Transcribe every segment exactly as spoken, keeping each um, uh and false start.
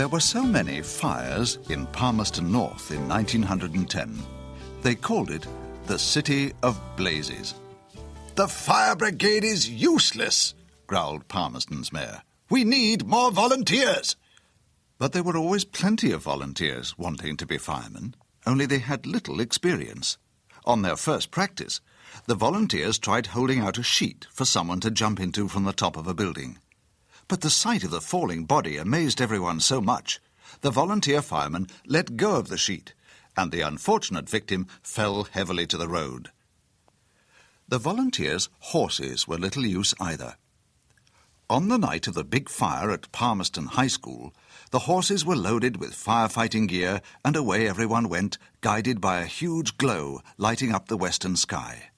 There were so many fires in Palmerston North in nineteen ten. They called it the City of Blazes. "The fire brigade is useless," growled Palmerston's mayor. "We need more volunteers." But there were always plenty of volunteers wanting to be firemen, only they had little experience. On their first practice, the volunteers tried holding out a sheet for someone to jump into from the top of a building. But the sight of the falling body amazed everyone so much, the volunteer fireman let go of the sheet, and the unfortunate victim fell heavily to the road. The volunteers' horses were little use either. On the night of the big fire at Palmerston High School, the horses were loaded with firefighting gear, and away everyone went, guided by a huge glow lighting up the western sky.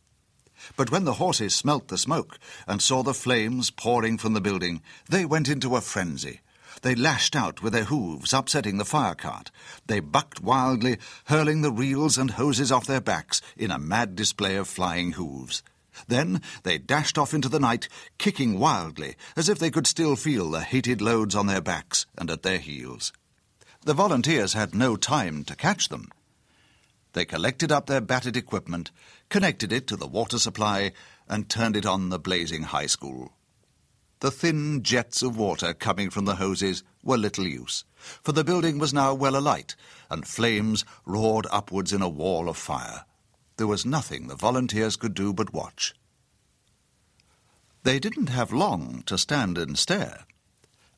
But when the horses smelt the smoke and saw the flames pouring from the building, they went into a frenzy. They lashed out with their hooves, upsetting the fire cart. They bucked wildly, hurling the reels and hoses off their backs in a mad display of flying hooves. Then they dashed off into the night, kicking wildly, as if they could still feel the hated loads on their backs and at their heels. The volunteers had no time to catch them. They collected up their battered equipment, connected it to the water supply, and turned it on the blazing high school. The thin jets of water coming from the hoses were little use, for the building was now well alight, and flames roared upwards in a wall of fire. There was nothing the volunteers could do but watch. They didn't have long to stand and stare.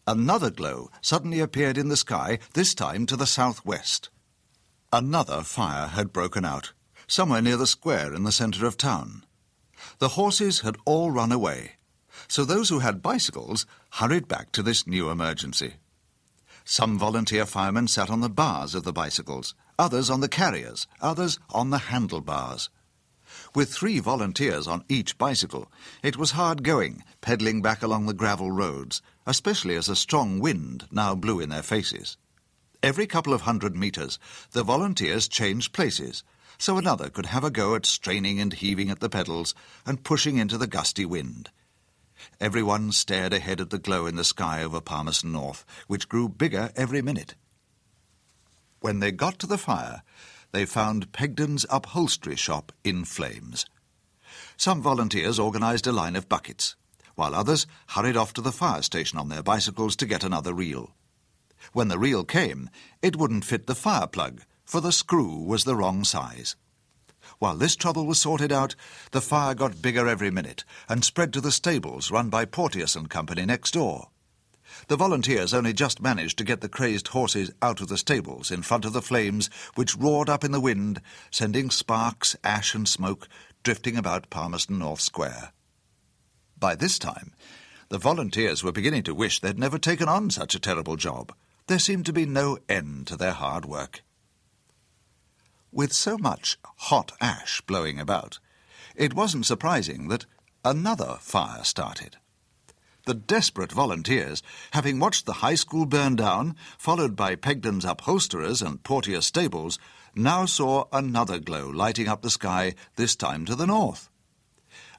Another glow suddenly appeared in the sky, this time to the southwest. Another fire had broken out, somewhere near the square in the centre of town. The horses had all run away, so those who had bicycles hurried back to this new emergency. Some volunteer firemen sat on the bars of the bicycles, others on the carriers, others on the handlebars. With three volunteers on each bicycle, it was hard going, pedalling back along the gravel roads, especially as a strong wind now blew in their faces. Every couple of hundred metres, the volunteers changed places, so another could have a go at straining and heaving at the pedals and pushing into the gusty wind. Everyone stared ahead at the glow in the sky over Palmerston North, which grew bigger every minute. When they got to the fire, they found Pegden's upholstery shop in flames. Some volunteers organised a line of buckets, while others hurried off to the fire station on their bicycles to get another reel. When the reel came, it wouldn't fit the fire plug, for the screw was the wrong size. While this trouble was sorted out, the fire got bigger every minute and spread to the stables run by Porteous and Company next door. The volunteers only just managed to get the crazed horses out of the stables in front of the flames, which roared up in the wind, sending sparks, ash and smoke drifting about Palmerston North Square. By this time, the volunteers were beginning to wish they'd never taken on such a terrible job. There seemed to be no end to their hard work. With so much hot ash blowing about, it wasn't surprising that another fire started. The desperate volunteers, having watched the high school burn down, followed by Pegden's upholsterers and Porteous stables, now saw another glow lighting up the sky, this time to the north.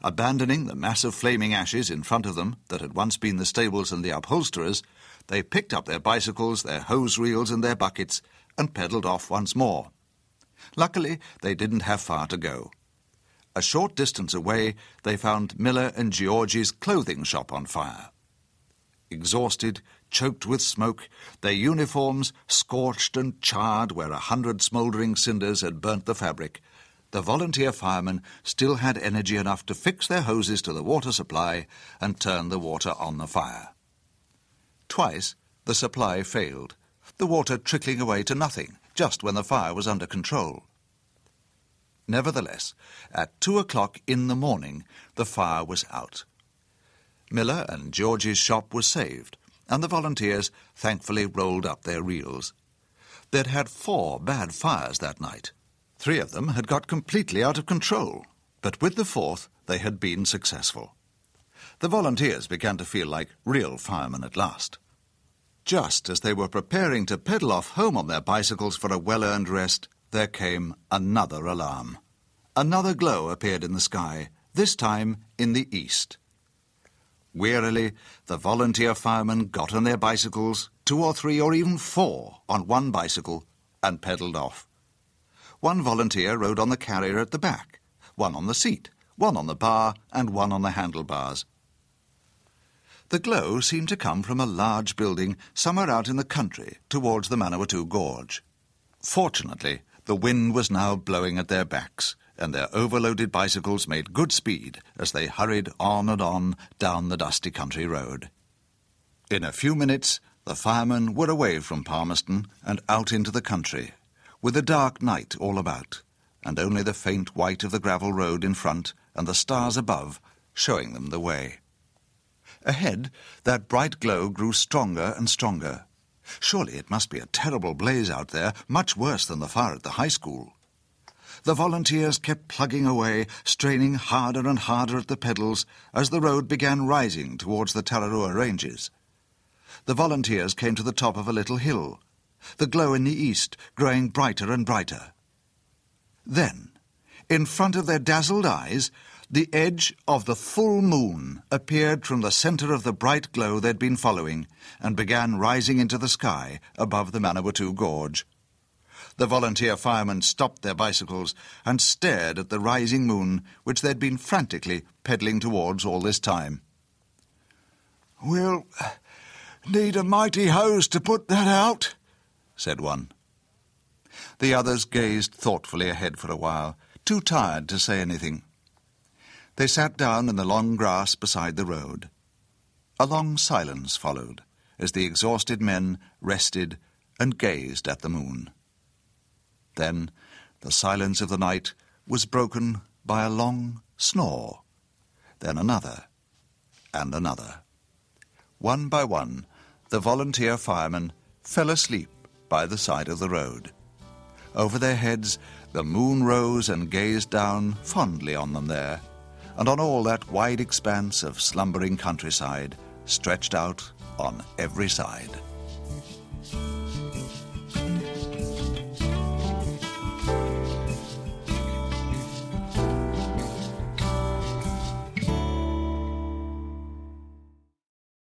Abandoning the mass of flaming ashes in front of them that had once been the stables and the upholsterers, they picked up their bicycles, their hose reels and their buckets, and pedalled off once more. Luckily, they didn't have far to go. A short distance away, they found Miller and Georgi's clothing shop on fire. Exhausted, choked with smoke, their uniforms scorched and charred where a hundred smouldering cinders had burnt the fabric, the volunteer firemen still had energy enough to fix their hoses to the water supply and turn the water on the fire. Twice, the supply failed, the water trickling away to nothing, just when the fire was under control. Nevertheless, at two o'clock in the morning, the fire was out. Miller and Georgi's shop was saved, and the volunteers thankfully rolled up their reels. They'd had four bad fires that night. Three of them had got completely out of control, but with the fourth they had been successful. The volunteers began to feel like real firemen at last. Just as they were preparing to pedal off home on their bicycles for a well-earned rest, there came another alarm. Another glow appeared in the sky, this time in the east. Wearily, the volunteer firemen got on their bicycles, two or three or even four on one bicycle, and pedalled off. One volunteer rode on the carrier at the back, one on the seat, one on the bar, and one on the handlebars. The glow seemed to come from a large building somewhere out in the country towards the Manawatu Gorge. Fortunately, the wind was now blowing at their backs, and their overloaded bicycles made good speed as they hurried on and on down the dusty country road. In a few minutes, the firemen were away from Palmerston and out into the country, with a dark night all about, and only the faint white of the gravel road in front and the stars above showing them the way. Ahead, that bright glow grew stronger and stronger. Surely it must be a terrible blaze out there, much worse than the fire at the high school. The volunteers kept plugging away, straining harder and harder at the pedals as the road began rising towards the Tararua ranges. The volunteers came to the top of a little hill, the glow in the east growing brighter and brighter. Then, in front of their dazzled eyes, the edge of the full moon appeared from the centre of the bright glow they'd been following and began rising into the sky above the Manawatu Gorge. The volunteer firemen stopped their bicycles and stared at the rising moon, which they'd been frantically pedalling towards all this time. "We'll need a mighty hose to put that out," said one. The others gazed thoughtfully ahead for a while, too tired to say anything. They sat down in the long grass beside the road. A long silence followed as the exhausted men rested and gazed at the moon. Then the silence of the night was broken by a long snore, then another and another. One by one, the volunteer firemen fell asleep by the side of the road. Over their heads, the moon rose and gazed down fondly on them there, and on all that wide expanse of slumbering countryside stretched out on every side.